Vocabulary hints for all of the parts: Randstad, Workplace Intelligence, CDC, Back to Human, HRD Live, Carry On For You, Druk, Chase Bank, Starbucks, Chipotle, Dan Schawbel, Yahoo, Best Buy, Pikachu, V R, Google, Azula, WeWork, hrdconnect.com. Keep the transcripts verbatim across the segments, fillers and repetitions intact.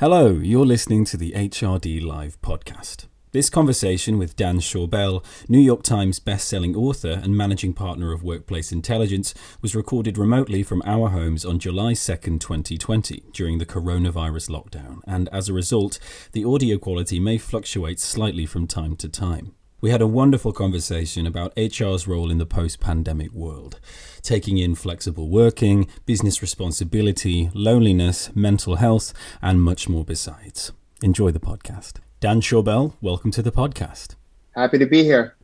Hello, you're listening to the H R D Live podcast. This conversation with Dan Schawbel, New York Times bestselling author and managing partner of Workplace Intelligence, was recorded remotely from our homes on July second, twenty twenty, during the coronavirus lockdown, and as a result, the audio quality may fluctuate slightly from time to time. We had a wonderful conversation about H R's role in the post-pandemic world, taking in flexible working, business responsibility, loneliness, mental health, and much more besides. Enjoy the podcast. Dan Schawbel, welcome to the podcast. Happy to be here.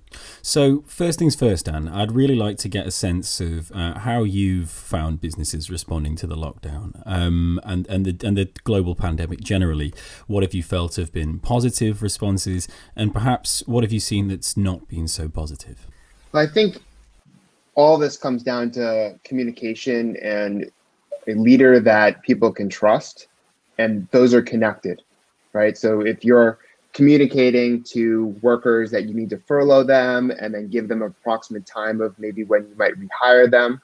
So first things first, Dan, I'd really like to get a sense of uh, how you've found businesses responding to the lockdown um, and, and, the, and the global pandemic generally. What have you felt have been positive responses, and perhaps what have you seen that's not been so positive? Well, I think all this comes down to communication and a leader that people can trust, and those are connected, right? So if you're communicating to workers that you need to furlough them and then give them an approximate time of maybe when you might rehire them,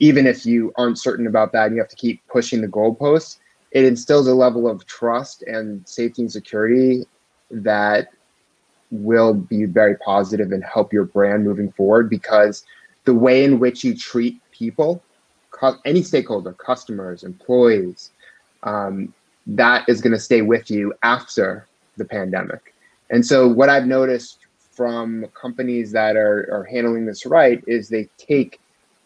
even if you aren't certain about that and you have to keep pushing the goalposts, it instills a level of trust and safety and security that will be very positive and help your brand moving forward, because the way in which you treat people, any stakeholder, customers, employees, um, that is going to stay with you after the pandemic. And so what I've noticed from companies that are, are handling this right is they take,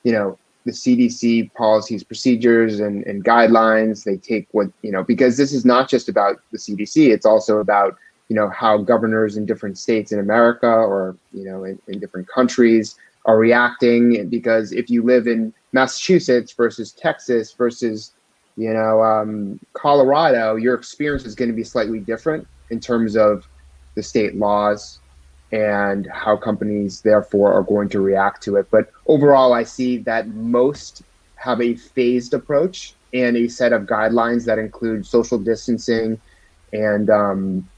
you know, the C D C policies, procedures, and, and guidelines. They take what, you know, because this is not just about the C D C, it's also about, you know, how governors in different states in America or, you know, in, in different countries are reacting. Because if you live in Massachusetts versus Texas versus, you know, um, Colorado, your experience is going to be slightly different in terms of the state laws and how companies therefore are going to react to it. But overall, I see that most have a phased approach and a set of guidelines that include social distancing and um,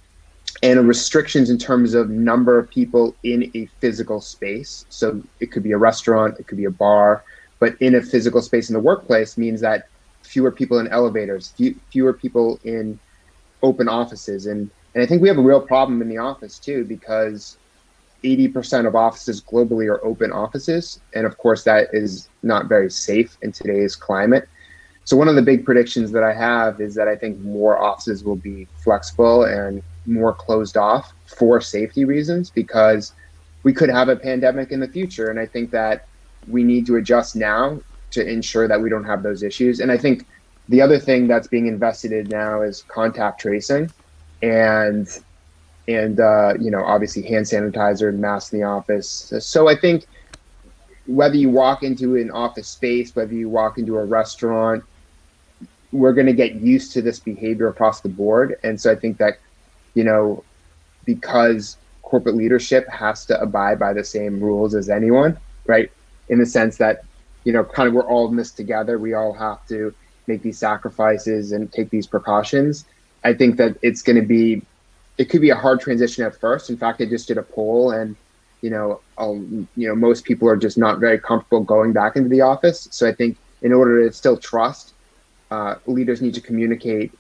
and restrictions in terms of number of people in a physical space. So it could be a restaurant, it could be a bar, but in a physical space in the workplace means that fewer people in elevators, fewer people in open offices. And And I think we have a real problem in the office too, because eighty percent of offices globally are open offices. And of course, that is not very safe in today's climate. So one of the big predictions that I have is that I think more offices will be flexible and more closed off for safety reasons, because we could have a pandemic in the future. And I think that we need to adjust now to ensure that we don't have those issues. And I think the other thing that's being invested in now is contact tracing. And, and uh, you know, obviously hand sanitizer and masks in the office. So I think whether you walk into an office space, whether you walk into a restaurant, we're going to get used to this behavior across the board. And so I think that, you know, because corporate leadership has to abide by the same rules as anyone, right? In the sense that, you know, kind of we're all in this together. We all have to make these sacrifices and take these precautions. I think that it's going to be, it could be a hard transition at first. In fact, I just did a poll, and, you know, I'll, you know, most people are just not very comfortable going back into the office. So I think in order to still trust, uh, leaders need to communicate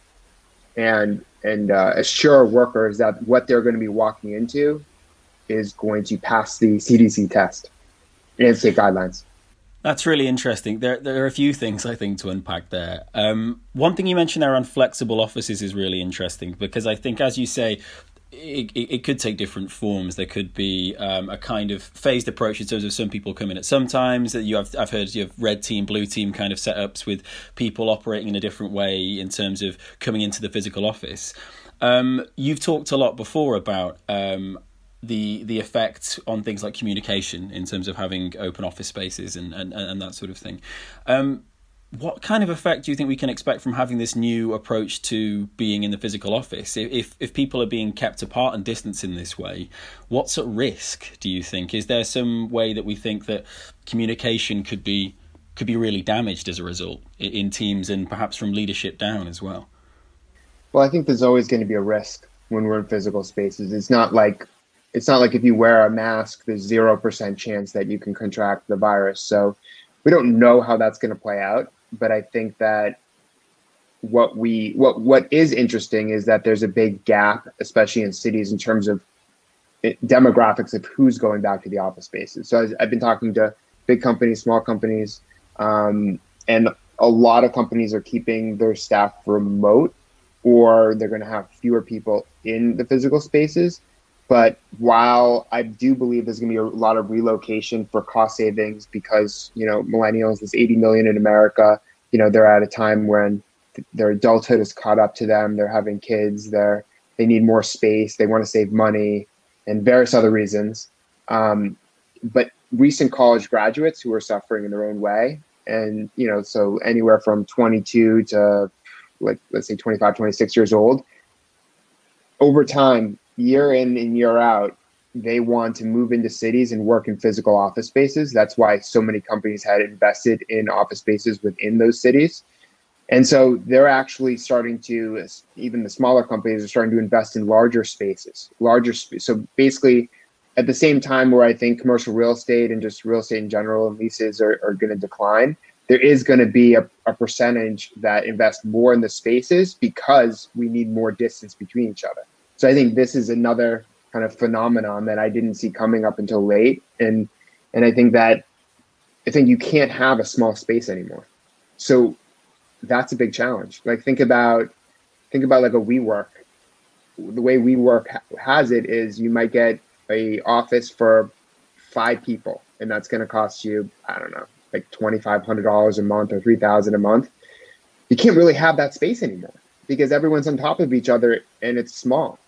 and, and uh, assure workers that what they're going to be walking into is going to pass the C D C test and state guidelines. That's really interesting. There there are a few things I think to unpack there. Um, one thing you mentioned there on flexible offices is really interesting, because I think, as you say, it, it, it could take different forms. There could be um, a kind of phased approach in terms of some people come in at some times. You have, I've heard you have red team, blue team kind of setups with people operating in a different way in terms of coming into the physical office. Um, you've talked a lot before about Um, the the effect on things like communication in terms of having open office spaces and, and, and that sort of thing. Um, what kind of effect do you think we can expect from having this new approach to being in the physical office? If if people are being kept apart and distanced in this way, what's at risk, do you think? Is there some way that we think that communication could be could be really damaged as a result in teams, and perhaps from leadership down as well? Well, I think there's always going to be a risk when we're in physical spaces. It's not like It's not like if you wear a mask, there's zero percent chance that you can contract the virus. So we don't know how that's going to play out. But I think that what we what what is interesting is that there's a big gap, especially in cities, in terms of demographics of who's going back to the office spaces. So I've been talking to big companies, small companies, um, and a lot of companies are keeping their staff remote, or they're going to have fewer people in the physical spaces. But while I do believe there's going to be a lot of relocation for cost savings, because, you know, millennials, there's eighty million in America, you know, they're at a time when their adulthood is caught up to them. They're having kids, they're, they need more space, they want to save money, and various other reasons. Um, but recent college graduates who are suffering in their own way, and, you know, so anywhere from twenty-two to, like, let's say twenty-five, twenty-six years old, over time, year in and year out, they want to move into cities and work in physical office spaces. That's why so many companies had invested in office spaces within those cities. And so they're actually starting to, even the smaller companies are starting to invest in larger spaces, larger. Sp- so basically, at the same time where I think commercial real estate and just real estate in general and leases are, are going to decline, there is going to be a, a percentage that invest more in the spaces because we need more distance between each other. So I think this is another kind of phenomenon that I didn't see coming up until late. And and I think that I think you can't have a small space anymore. So that's a big challenge. Like think about think about like a WeWork. The way WeWork ha- has it is you might get a office for five people, and that's going to cost you, I don't know, like twenty-five hundred dollars a month or three thousand dollars a month. You can't really have that space anymore because everyone's on top of each other and it's small.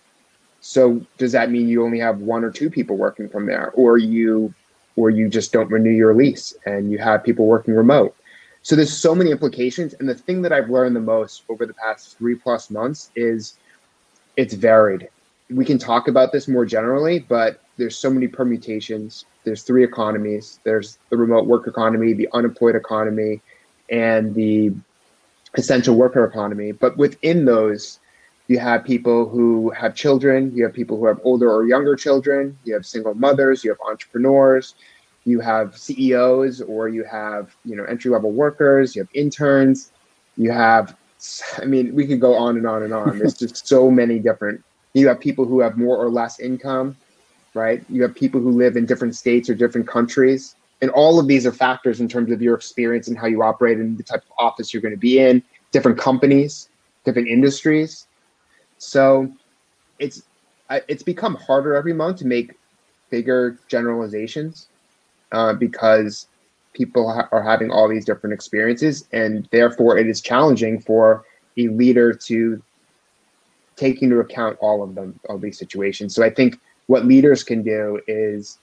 So does that mean you only have one or two people working from there, or you or you just don't renew your lease and you have people working remote? So there's so many implications. And the thing that I've learned the most over the past three plus months is it's varied. We can talk about this more generally, but there's so many permutations. There's three economies. There's the remote work economy, the unemployed economy, and the essential worker economy. But within those, you have people who have children. You have people who have older or younger children. You have single mothers. You have entrepreneurs. You have C E Os, or you have, you know, entry-level workers. You have interns. You have, I mean, we could go on and on and on. There's just so many different. You have people who have more or less income, right? You have people who live in different states or different countries. And all of these are factors in terms of your experience and how you operate and the type of office you're going to be in, different companies, different industries. So it's it's become harder every month to make bigger generalizations uh, because people ha- are having all these different experiences. And therefore, it is challenging for a leader to take into account all of them, all these situations. So I think what leaders can do is,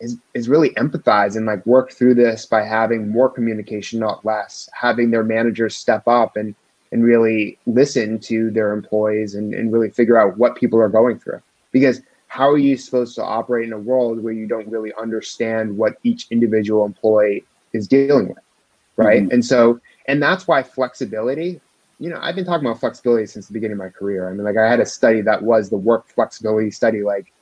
is, is really empathize and like work through this by having more communication, not less, having their managers step up and, and really listen to their employees and, and really figure out what people are going through. Because how are you supposed to operate in a world where you don't really understand what each individual employee is dealing with, right? Mm-hmm. And so, and that's why flexibility, you know, I've been talking about flexibility since the beginning of my career. I mean, like I had a study that was the work flexibility study like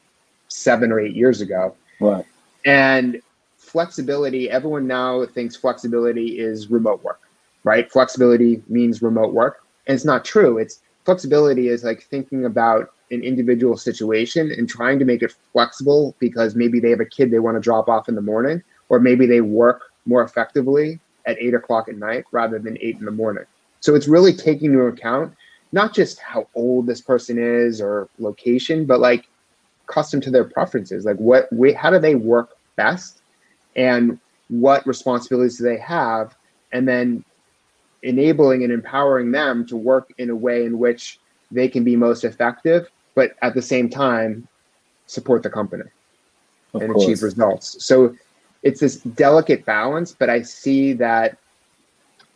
seven or eight years ago. Right. And flexibility, everyone now thinks flexibility is remote work, right? Flexibility means remote work. And it's not true. It's flexibility is like thinking about an individual situation and trying to make it flexible because maybe they have a kid they want to drop off in the morning, or maybe they work more effectively at eight o'clock at night rather than eight in the morning. So it's really taking into account not just how old this person is or location, but like custom to their preferences. Like what, we, how do they work best, and what responsibilities do they have, and then enabling and empowering them to work in a way in which they can be most effective, but at the same time support the company of and course. Achieve results. So it's this delicate balance, but I see that.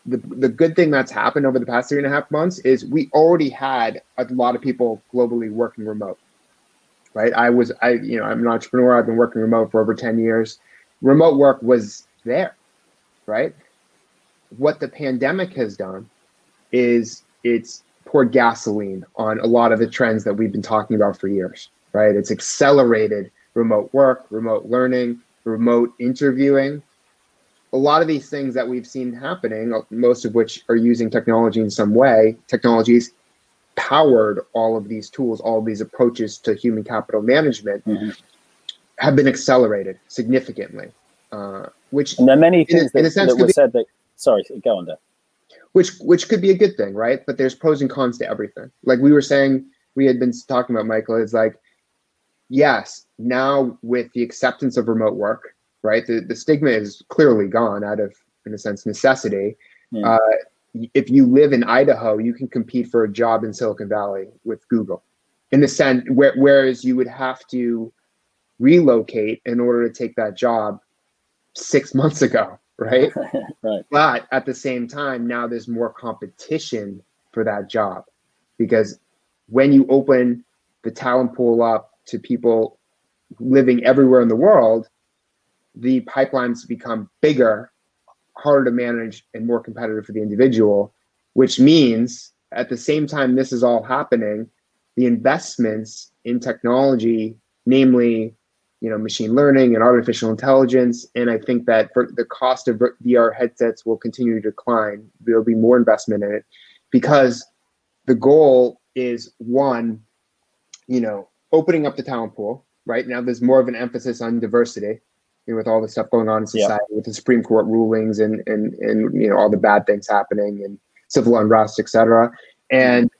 The, the good thing that's happened over the past three and a half months is we already had a lot of people globally working remote, right? I was, I, you know, I'm an entrepreneur. I've been working remote for over ten years. Remote work was there, right? What the pandemic has done is it's poured gasoline on a lot of the trends that we've been talking about for years, right? It's accelerated remote work, remote learning, remote interviewing. a lot of these things that we've seen happening, most of which are using technology in some way, technologies powered all of these tools, all of these approaches to human capital management, mm-hmm. have been accelerated significantly. Uh, which and there are many things in, that, in a sense that were be, said that, sorry, go on there. Which, which could be a good thing, right? But there's pros and cons to everything. Like we were saying, we had been talking about, Michael, is like, yes, now with the acceptance of remote work, right? The, the stigma is clearly gone out of, in a sense, necessity. Mm. Uh, if you live in Idaho, you can compete for a job in Silicon Valley with Google. In the sense, where, whereas you would have to relocate in order to take that job six months ago, right? Right. But at the same time, now there's more competition for that job, because when you open the talent pool up to people living everywhere in the world, the pipelines become bigger, harder to manage, and more competitive for the individual, which means at the same time this is all happening, the investments in technology, namely, you know, machine learning and artificial intelligence, and I think that for the cost of V R headsets will continue to decline. There'll be more investment in it, because the goal is, one, you know, opening up the talent pool. Right now, there's more of an emphasis on diversity, you know, with all the stuff going on in society, yeah. with the Supreme Court rulings and, and, and, you know, all the bad things happening and civil unrest, et cetera. And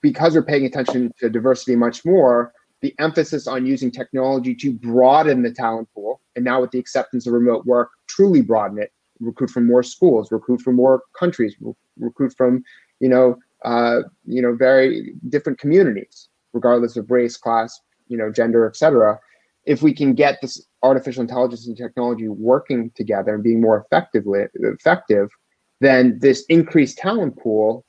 because we're paying attention to diversity much more, the emphasis on using technology to broaden the talent pool, and now with the acceptance of remote work, truly broaden it, recruit from more schools, recruit from more countries, recruit from, you know, uh, you know, very different communities, regardless of race, class, you know, gender, et cetera. If we can get this artificial intelligence and technology working together and being more effectively effective, then this increased talent pool,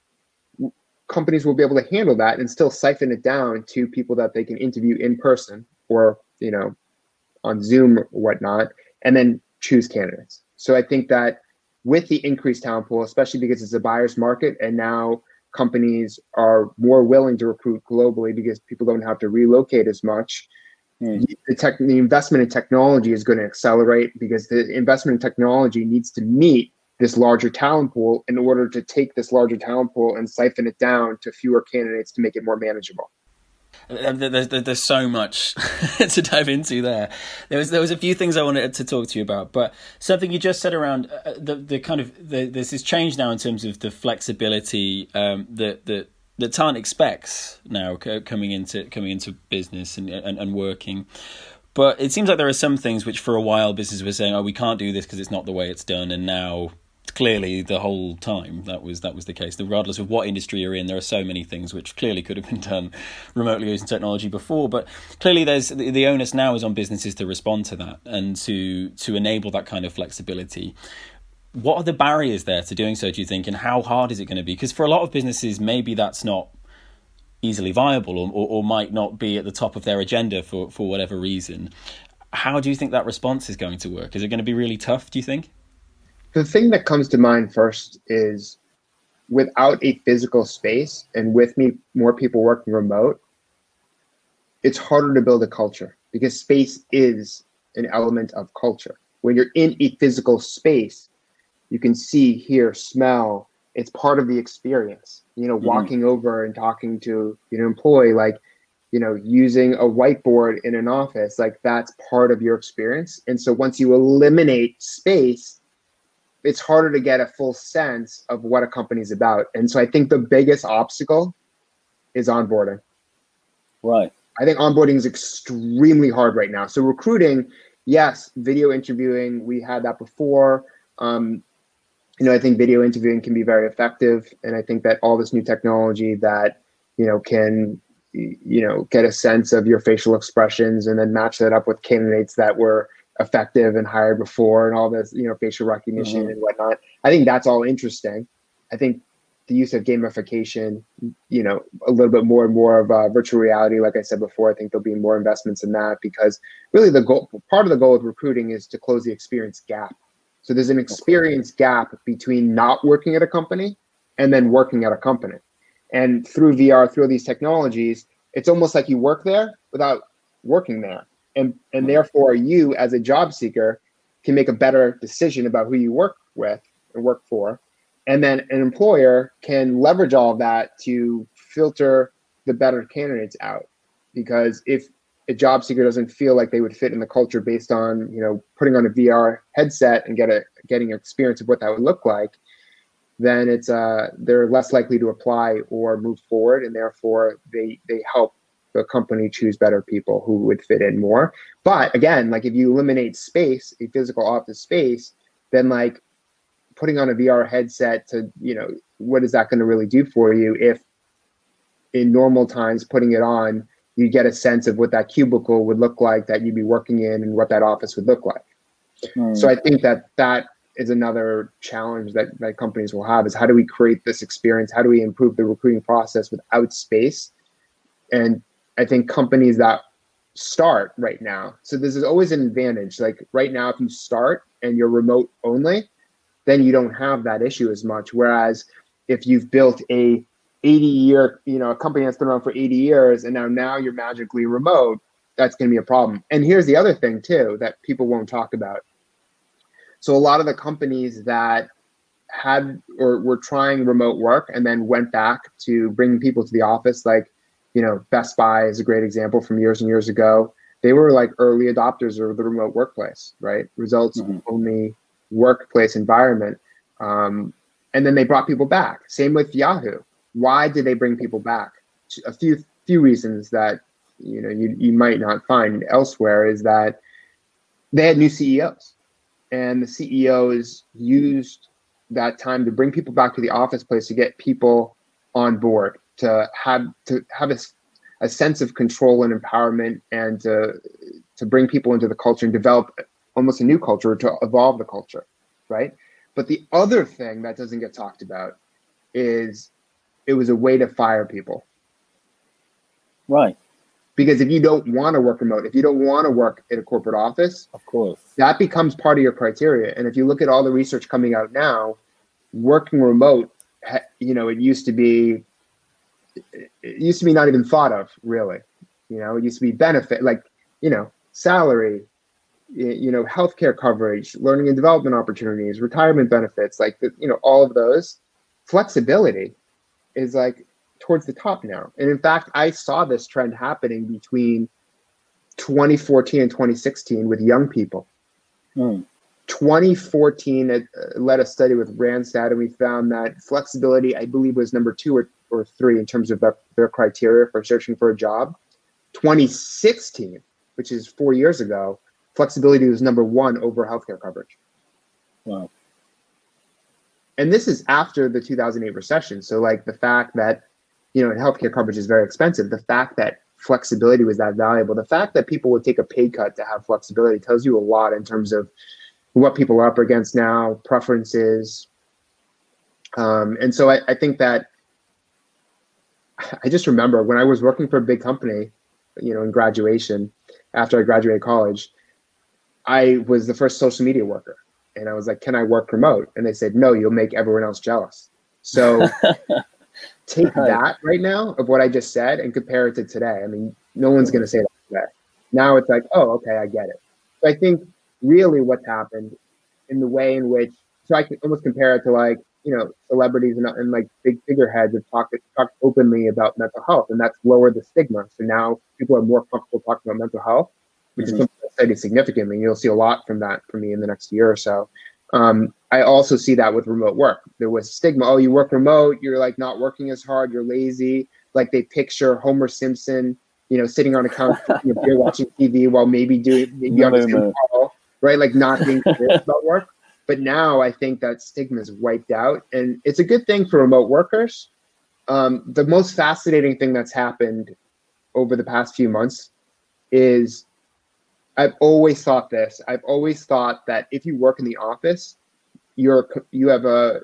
companies will be able to handle that and still siphon it down to people that they can interview in person or, you know, on Zoom or whatnot, and then choose candidates. So I think that with the increased talent pool, especially because it's a buyer's market and now companies are more willing to recruit globally because people don't have to relocate as much, mm. the, tech, the investment in technology is going to accelerate, because the investment in technology needs to meet this larger talent pool in order to take this larger talent pool and siphon it down to fewer candidates to make it more manageable. There's, there's so much to dive into there. There was there was a few things I wanted to talk to you about, but something you just said around uh, the the kind of the, there's this change now in terms of the flexibility um, that that that talent expects now c- coming into coming into business and and, and working. But it seems like there are some things which for a while businesses were saying, oh, we can't do this because it's not the way it's done. And now, clearly, the whole time that was that was the case. Regardless of what industry you're in, there are so many things which clearly could have been done remotely using technology before. But clearly, there's the, the onus now is on businesses to respond to that and to to enable that kind of flexibility. What are the barriers there to doing so, do you think? And how hard is it going to be? Because for a lot of businesses, maybe that's not easily viable, or, or, or might not be at the top of their agenda for, for whatever reason. How do you think that response is going to work? Is it going to be really tough, do you think? The thing that comes to mind first is, without a physical space and with me more people working remote, it's harder to build a culture, because space is an element of culture. When you're in a physical space, you can see, hear, smell. It's part of the experience, you know, walking mm-hmm. over and talking to an employee, like, you know, using a whiteboard in an office, like that's part of your experience. And so once you eliminate space, it's harder to get a full sense of what a company's about. And so I think the biggest obstacle is onboarding. Right. I think onboarding is extremely hard right now. So recruiting, yes, video interviewing, we had that before. Um, You know, I think video interviewing can be very effective. And I think that all this new technology that, you know, can, you know, get a sense of your facial expressions and then match that up with candidates that were effective and hired before and all this, you know, facial recognition mm-hmm. and whatnot. I think that's all interesting. I think the use of gamification, you know, a little bit more and more of uh, virtual reality, like I said before, I think there'll be more investments in that, because really the goal, part of the goal of recruiting is to close the experience gap. So there's an experience gap between not working at a company and then working at a company. And through V R, through these technologies, it's almost like you work there without working there. And and therefore you as a job seeker can make a better decision about who you work with and work for. And then an employer can leverage all of that to filter the better candidates out. Because if a job seeker doesn't feel like they would fit in the culture based on, you know, putting on a V R headset and get a getting an experience of what that would look like, then it's uh they're less likely to apply or move forward, and therefore they they help the company choose better people who would fit in more. But again, like if you eliminate space, a physical office space, then like putting on a V R headset to, you know, what is that going to really do for you if in normal times putting it on, you get a sense of what that cubicle would look like that you'd be working in and what that office would look like. Mm. So I think that that is another challenge that, that companies will have is how do we create this experience? How do we improve the recruiting process without space? And I think companies that start right now, so this is always an advantage. Like right now, if you start and you're remote only, then you don't have that issue as much. Whereas if you've built a eighty year, you know, a company that's been around for eighty years and now, now you're magically remote, that's going to be a problem. And here's the other thing too, that people won't talk about. So a lot of the companies that had, or were trying remote work and then went back to bringing people to the office, like, you know, Best Buy is a great example from years and years ago. They were like early adopters of the remote workplace, right? Results mm-hmm. only workplace environment. Um, and then they brought people back. Same with Yahoo. Why did they bring people back? A few few reasons that, you know, you, you might not find elsewhere is that they had new C E Os, and the C E Os used that time to bring people back to the office place to get people on board, to have to have a, a sense of control and empowerment, and to to bring people into the culture and develop almost a new culture, to evolve the culture, right? But the other thing that doesn't get talked about is it was a way to fire people. Right. Because if you don't want to work remote, if you don't want to work at a corporate office, of course, that becomes part of your criteria. And if you look at all the research coming out now, working remote, you know, it used to be, it used to be not even thought of really, you know, it used to be benefit, like, you know, salary, you know, healthcare coverage, learning and development opportunities, retirement benefits, like, the, you know, all of those. Flexibility is like towards the top now. And in fact, I saw this trend happening between twenty fourteen and twenty sixteen with young people. Mm. twenty fourteen, it led a study with Randstad, and we found that flexibility, I believe, was number two or, or three in terms of their, their criteria for searching for a job. twenty sixteen, which is four years ago, flexibility was number one over healthcare coverage. Wow. And this is after the two thousand eight recession. So like the fact that, you know, and healthcare coverage is very expensive. The fact that flexibility was that valuable, the fact that people would take a pay cut to have flexibility tells you a lot in terms of what people are up against now, preferences. Um, and so I, I think that I just remember when I was working for a big company, you know, in graduation, after I graduated college, I was the first social media worker. And I was like, can I work remote? And they said, no, you'll make everyone else jealous. So take that right now of what I just said and compare it to today. I mean, no one's going to say that today. Now it's like, oh, okay, I get it. So I think really what's happened in the way in which, so I can almost compare it to like, you know, celebrities and, and like big figureheads have talked, talked openly about mental health, and that's lowered the stigma. So now people are more comfortable talking about mental health, which mm-hmm. is studied significantly. You'll see a lot from that from me in the next year or so. Um, I also see that with remote work. There was stigma. Oh, you work remote. You're like not working as hard. You're lazy. Like they picture Homer Simpson, you know, sitting on a couch, you know, beer, watching T V while maybe doing, maybe no, on his no. call, right? Like not being serious about work. But now I think that stigma is wiped out, and it's a good thing for remote workers. Um, the most fascinating thing that's happened over the past few months is I've always thought this. I've always thought that if you work in the office, you're you have a.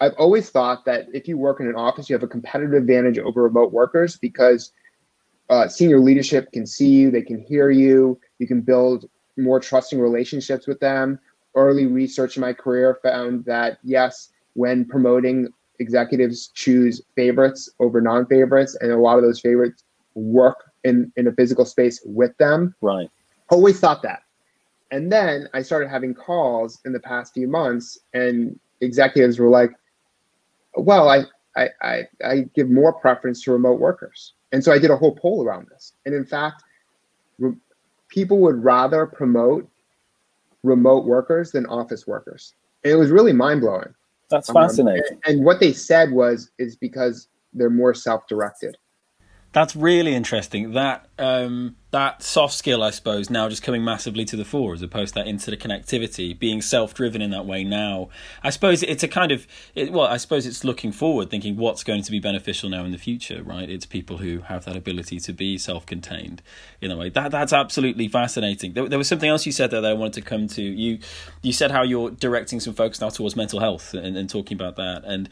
I've always thought that if you work in an office, you have a competitive advantage over remote workers because uh, senior leadership can see you, they can hear you, you can build more trusting relationships with them. Early research in my career found that yes, when promoting, executives choose favorites over non-favorites, and a lot of those favorites work in, in a physical space with them. Right. Always thought that. And then I started having calls in the past few months, and executives were like, well, I, I, I, I give more preference to remote workers. And so I did a whole poll around this. And in fact, re- people would rather promote remote workers than office workers. And it was really mind blowing. That's um, fascinating. And, and what they said was, is because they're more self-directed. That's really interesting. That um, that soft skill, I suppose, now just coming massively to the fore, as opposed to that interconnectivity, being self-driven in that way now. I suppose it's a kind of, it, well, I suppose it's looking forward, thinking what's going to be beneficial now in the future, right? It's people who have that ability to be self-contained in a way. That That's absolutely fascinating. There, there was something else you said there that I wanted to come to. You you said how you're directing some focus now towards mental health and, and talking about that. And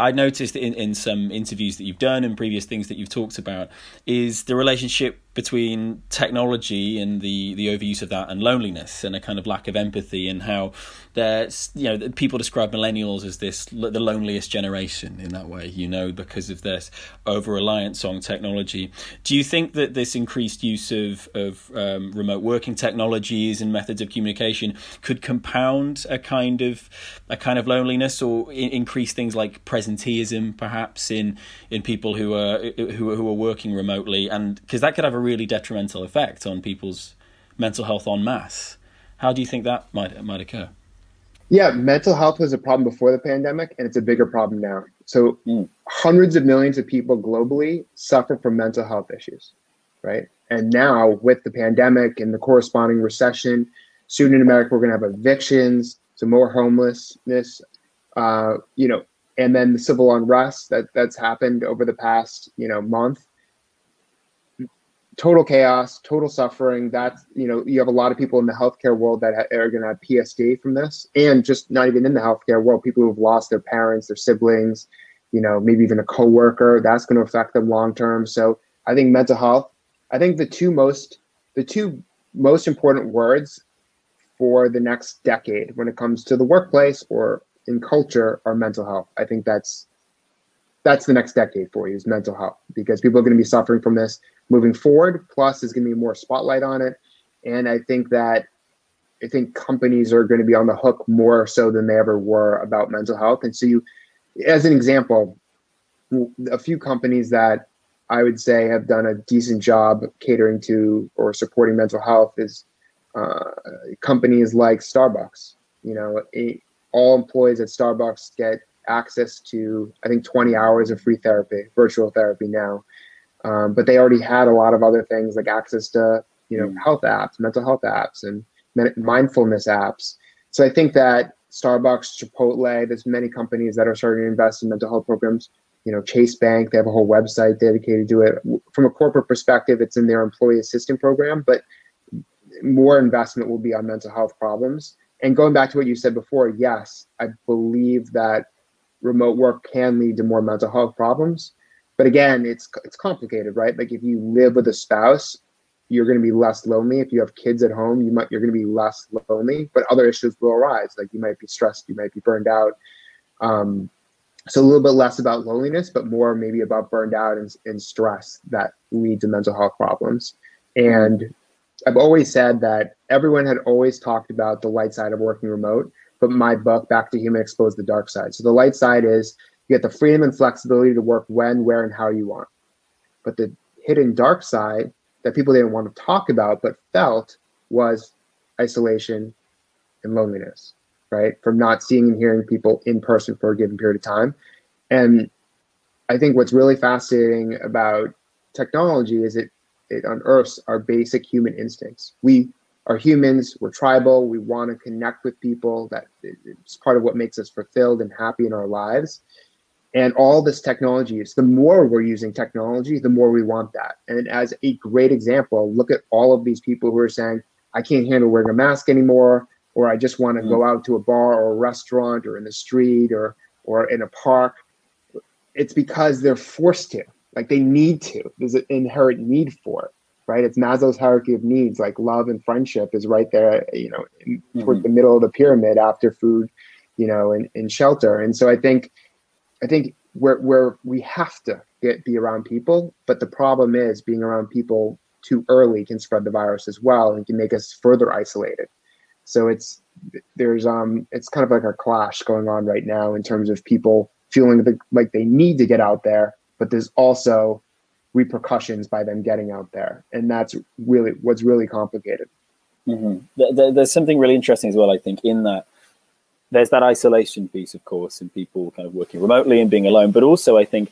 I noticed in, in some interviews that you've done and previous things that you've talked about is the relationship between technology and the, the overuse of that and loneliness and a kind of lack of empathy, and how there's, you know, people describe millennials as this, the loneliest generation in that way, you know, because of this over-reliance on technology. Do you think that this increased use of, of um, remote working technologies and methods of communication could compound a kind of, a kind of loneliness, or in, increase things like presence? Presenteeism, perhaps, in in people who are who are, who are working remotely, and because that could have a really detrimental effect on people's mental health en masse. How do you think that might might occur? Yeah, mental health was a problem before the pandemic, and it's a bigger problem now. So mm. hundreds of millions of people globally suffer from mental health issues, right? And now with the pandemic and the corresponding recession, soon in America we're going to have evictions, so more homelessness, uh, you know. And then the civil unrest that that's happened over the past, you know, month, total chaos, total suffering. That's, you know, you have a lot of people in the healthcare world that are going to have P T S D from this, and just not even in the healthcare world, people who have lost their parents, their siblings, you know, maybe even a coworker. That's going to affect them long term. So I think mental health, I think the two most, the two most important words for the next decade when it comes to the workplace or in culture or mental health. I think that's that's the next decade for you, is mental health, because people are going to be suffering from this moving forward. Plus, there's going to be more spotlight on it. And I think that I think companies are going to be on the hook more so than they ever were about mental health. And so you, as an example, a few companies that I would say have done a decent job catering to or supporting mental health is uh, companies like Starbucks. You know, a, all employees at Starbucks get access to, I think, twenty hours of free therapy, virtual therapy now. Um, but they already had a lot of other things like access to, you know, mm. health apps, mental health apps, and mindfulness apps. So I think that Starbucks, Chipotle, there's many companies that are starting to invest in mental health programs. You know, Chase Bank, they have a whole website dedicated to it. From a corporate perspective, it's in their employee assistance program, but more investment will be on mental health problems. And going back to what you said before, yes, I believe that remote work can lead to more mental health problems. But again, it's it's complicated, right? Like if you live with a spouse, you're going to be less lonely. If you have kids at home, you might you're going to be less lonely. But other issues will arise, like you might be stressed, you might be burned out. Um, so a little bit less about loneliness, but more maybe about burned out and, and stress that lead to mental health problems. And I've always said that everyone had always talked about the light side of working remote, but my book, Back to Human, exposed the dark side. So the light side is you get the freedom and flexibility to work when, where, and how you want. But the hidden dark side that people didn't want to talk about but felt was isolation and loneliness, right? From not seeing and hearing people in person for a given period of time. And I think what's really fascinating about technology is it It unearths our basic human instincts. We are humans, we're tribal, we want to connect with people. That it's part of what makes us fulfilled and happy in our lives. And all this technology is, the more we're using technology, the more we want that. And as a great example, look at all of these people who are saying, I can't handle wearing a mask anymore, or I just want to mm-hmm. go out to a bar or a restaurant or in the street or or in a park. It's because they're forced to. Like they need to. There's an inherent need for it, right? It's Maslow's hierarchy of needs. Like love and friendship is right there, you know, in, mm-hmm. toward the middle of the pyramid after food, you know, and, and shelter. And so I think, I think we're, we're we have to get be around people, but the problem is being around people too early can spread the virus as well and can make us further isolated. So it's there's um it's kind of like a clash going on right now in terms of people feeling like they need to get out there, but there's also repercussions by them getting out there, and that's really what's really complicated. Mm-hmm. There's something really interesting as well, I think, in that there's that isolation piece, of course, and people kind of working remotely and being alone, but also I think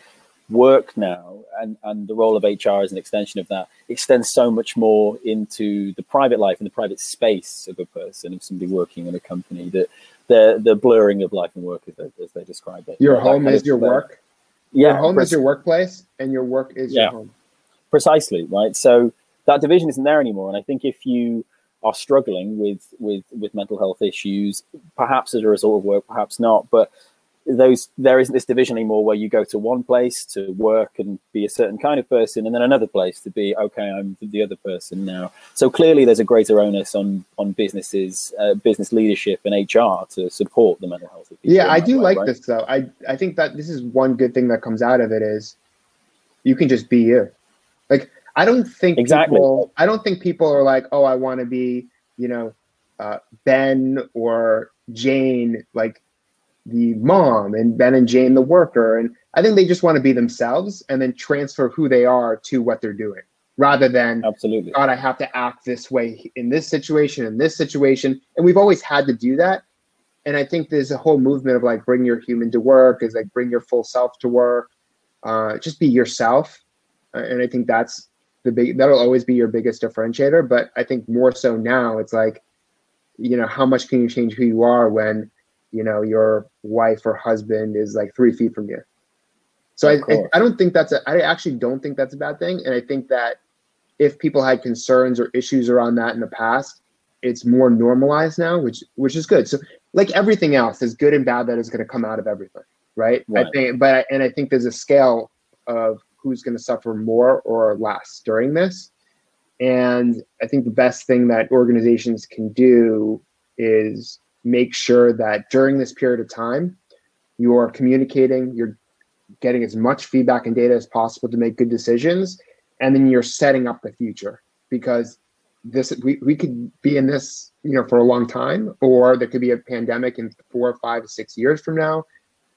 work now and, and the role of H R as an extension of that extends so much more into the private life and the private space of a person, of somebody working in a company, that the the blurring of life and work, as they, as they describe it. Your you know, home is your work. Yeah, your home pres- is your workplace, and your work is yeah, your home. Precisely, right? So that division isn't there anymore. And I think if you are struggling with, with, with mental health issues, perhaps as a result of work, perhaps not, but those there isn't this division anymore where you go to one place to work and be a certain kind of person, and then another place to be, okay, I'm the other person now. So clearly there's a greater onus on on businesses, uh, business leadership and H R to support the mental health of people. Yeah, I do way, like right? this though. I, I think that this is one good thing that comes out of it is you can just be you. Like, I don't think exactly. people, I don't think people are like, oh, I want to be, you know, uh, Ben or Jane, like, the mom, and Ben and Jane the worker. And I think they just want to be themselves and then transfer who they are to what they're doing, rather than absolutely, God, I have to act this way in this situation, in this situation. And we've always had to do that. And I think there's a whole movement of like, bring your human to work, is like, bring your full self to work, uh, just be yourself. And I think that's the big, that'll always be your biggest differentiator. But I think more so now it's like, you know, how much can you change who you are when, you know, your wife or husband is like three feet from you. So I, I, I don't think that's a, I actually don't think that's a bad thing. And I think that if people had concerns or issues around that in the past, it's more normalized now, which, which is good. So like everything else, there's good and bad that is going to come out of everything. Right. right. I think, but, and I think there's a scale of who's going to suffer more or less during this. And I think the best thing that organizations can do is make sure that during this period of time, you're communicating, you're getting as much feedback and data as possible to make good decisions, and then you're setting up the future, because this we, we could be in this, you know, for a long time, or there could be a pandemic in four, five, six years from now.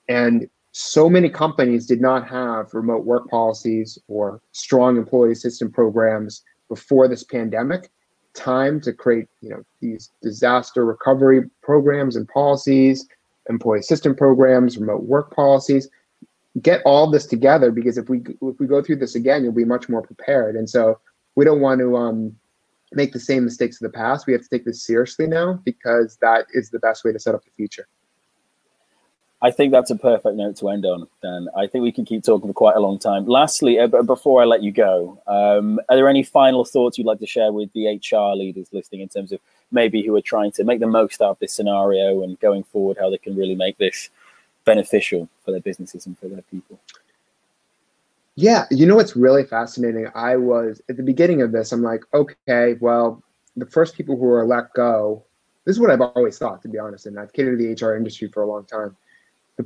And so many companies did not have remote work policies or strong employee assistance programs before this pandemic. Time to create, you know, these disaster recovery programs and policies, employee assistance programs, remote work policies. Get all this together, because if we if we go through this again, you'll be much more prepared. And so we don't want to um, make the same mistakes of the past. We have to take this seriously now, because that is the best way to set up the future. I think that's a perfect note to end on, Dan. I think we can keep talking for quite a long time. Lastly, uh, before I let you go, um, are there any final thoughts you'd like to share with the H R leaders listening, in terms of maybe who are trying to make the most out of this scenario and going forward, how they can really make this beneficial for their businesses and for their people? Yeah, you know what's really fascinating? I was, at the beginning of this, I'm like, okay, well, the first people who are let go, this is what I've always thought, to be honest, and I've catered to the H R industry for a long time.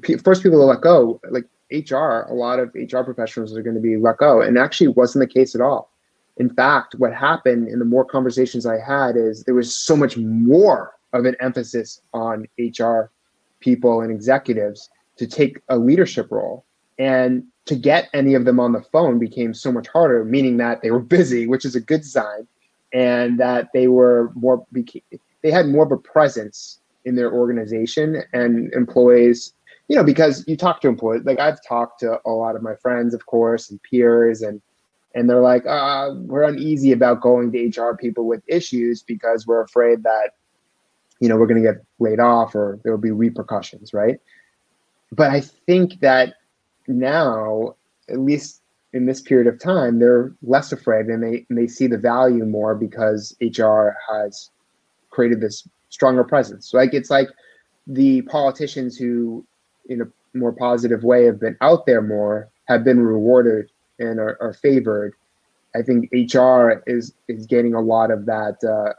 The first people to let go, like H R, a lot of H R professionals are going to be let go. And actually wasn't the case at all. In fact, what happened in the more conversations I had is there was so much more of an emphasis on H R people and executives to take a leadership role. And to get any of them on the phone became so much harder, meaning that they were busy, which is a good sign, and that they were more, they had more of a presence in their organization and employees. You know, because you talk to employees, like I've talked to a lot of my friends, of course, and peers, and and they're like, uh, we're uneasy about going to H R people with issues because we're afraid that, you know, we're going to get laid off or there will be repercussions, right? But I think that now, at least in this period of time, they're less afraid, and they, and they see the value more because H R has created this stronger presence. Like, it's like the politicians who, in a more positive way, have been out there more, have been rewarded and are, are favored. I think H R is is getting a lot of that, uh,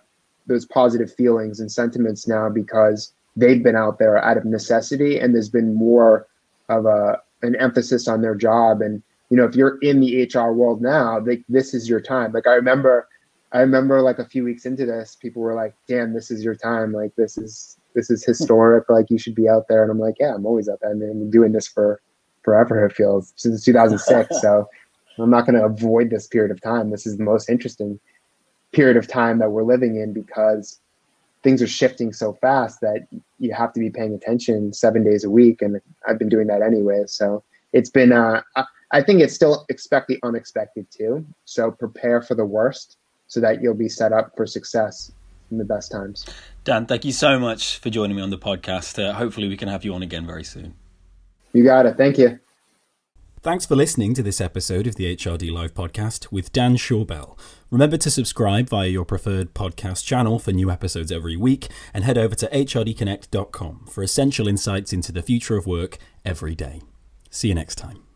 those positive feelings and sentiments now, because they've been out there out of necessity, and there's been more of a an emphasis on their job. And you know, if you're in the H R world now, like, this is your time. Like I remember I remember like a few weeks into this, people were like, "Dan, this is your time. Like this is this is historic. Like you should be out there." And I'm like, "Yeah, I'm always out there. I mean, I've been doing this for forever. It feels since two thousand six. So I'm not going to avoid this period of time. This is the most interesting period of time that we're living in because things are shifting so fast that you have to be paying attention seven days a week. And I've been doing that anyway. So it's been. Uh, I think it's still expect the unexpected too. So prepare for the worst, so that you'll be set up for success in the best times. Dan, thank you so much for joining me on the podcast. Uh, hopefully we can have you on again very soon. You got it. Thank you. Thanks for listening to this episode of the H R D Live podcast with Dan Schawbel. Remember to subscribe via your preferred podcast channel for new episodes every week, and head over to h r d connect dot com for essential insights into the future of work every day. See you next time.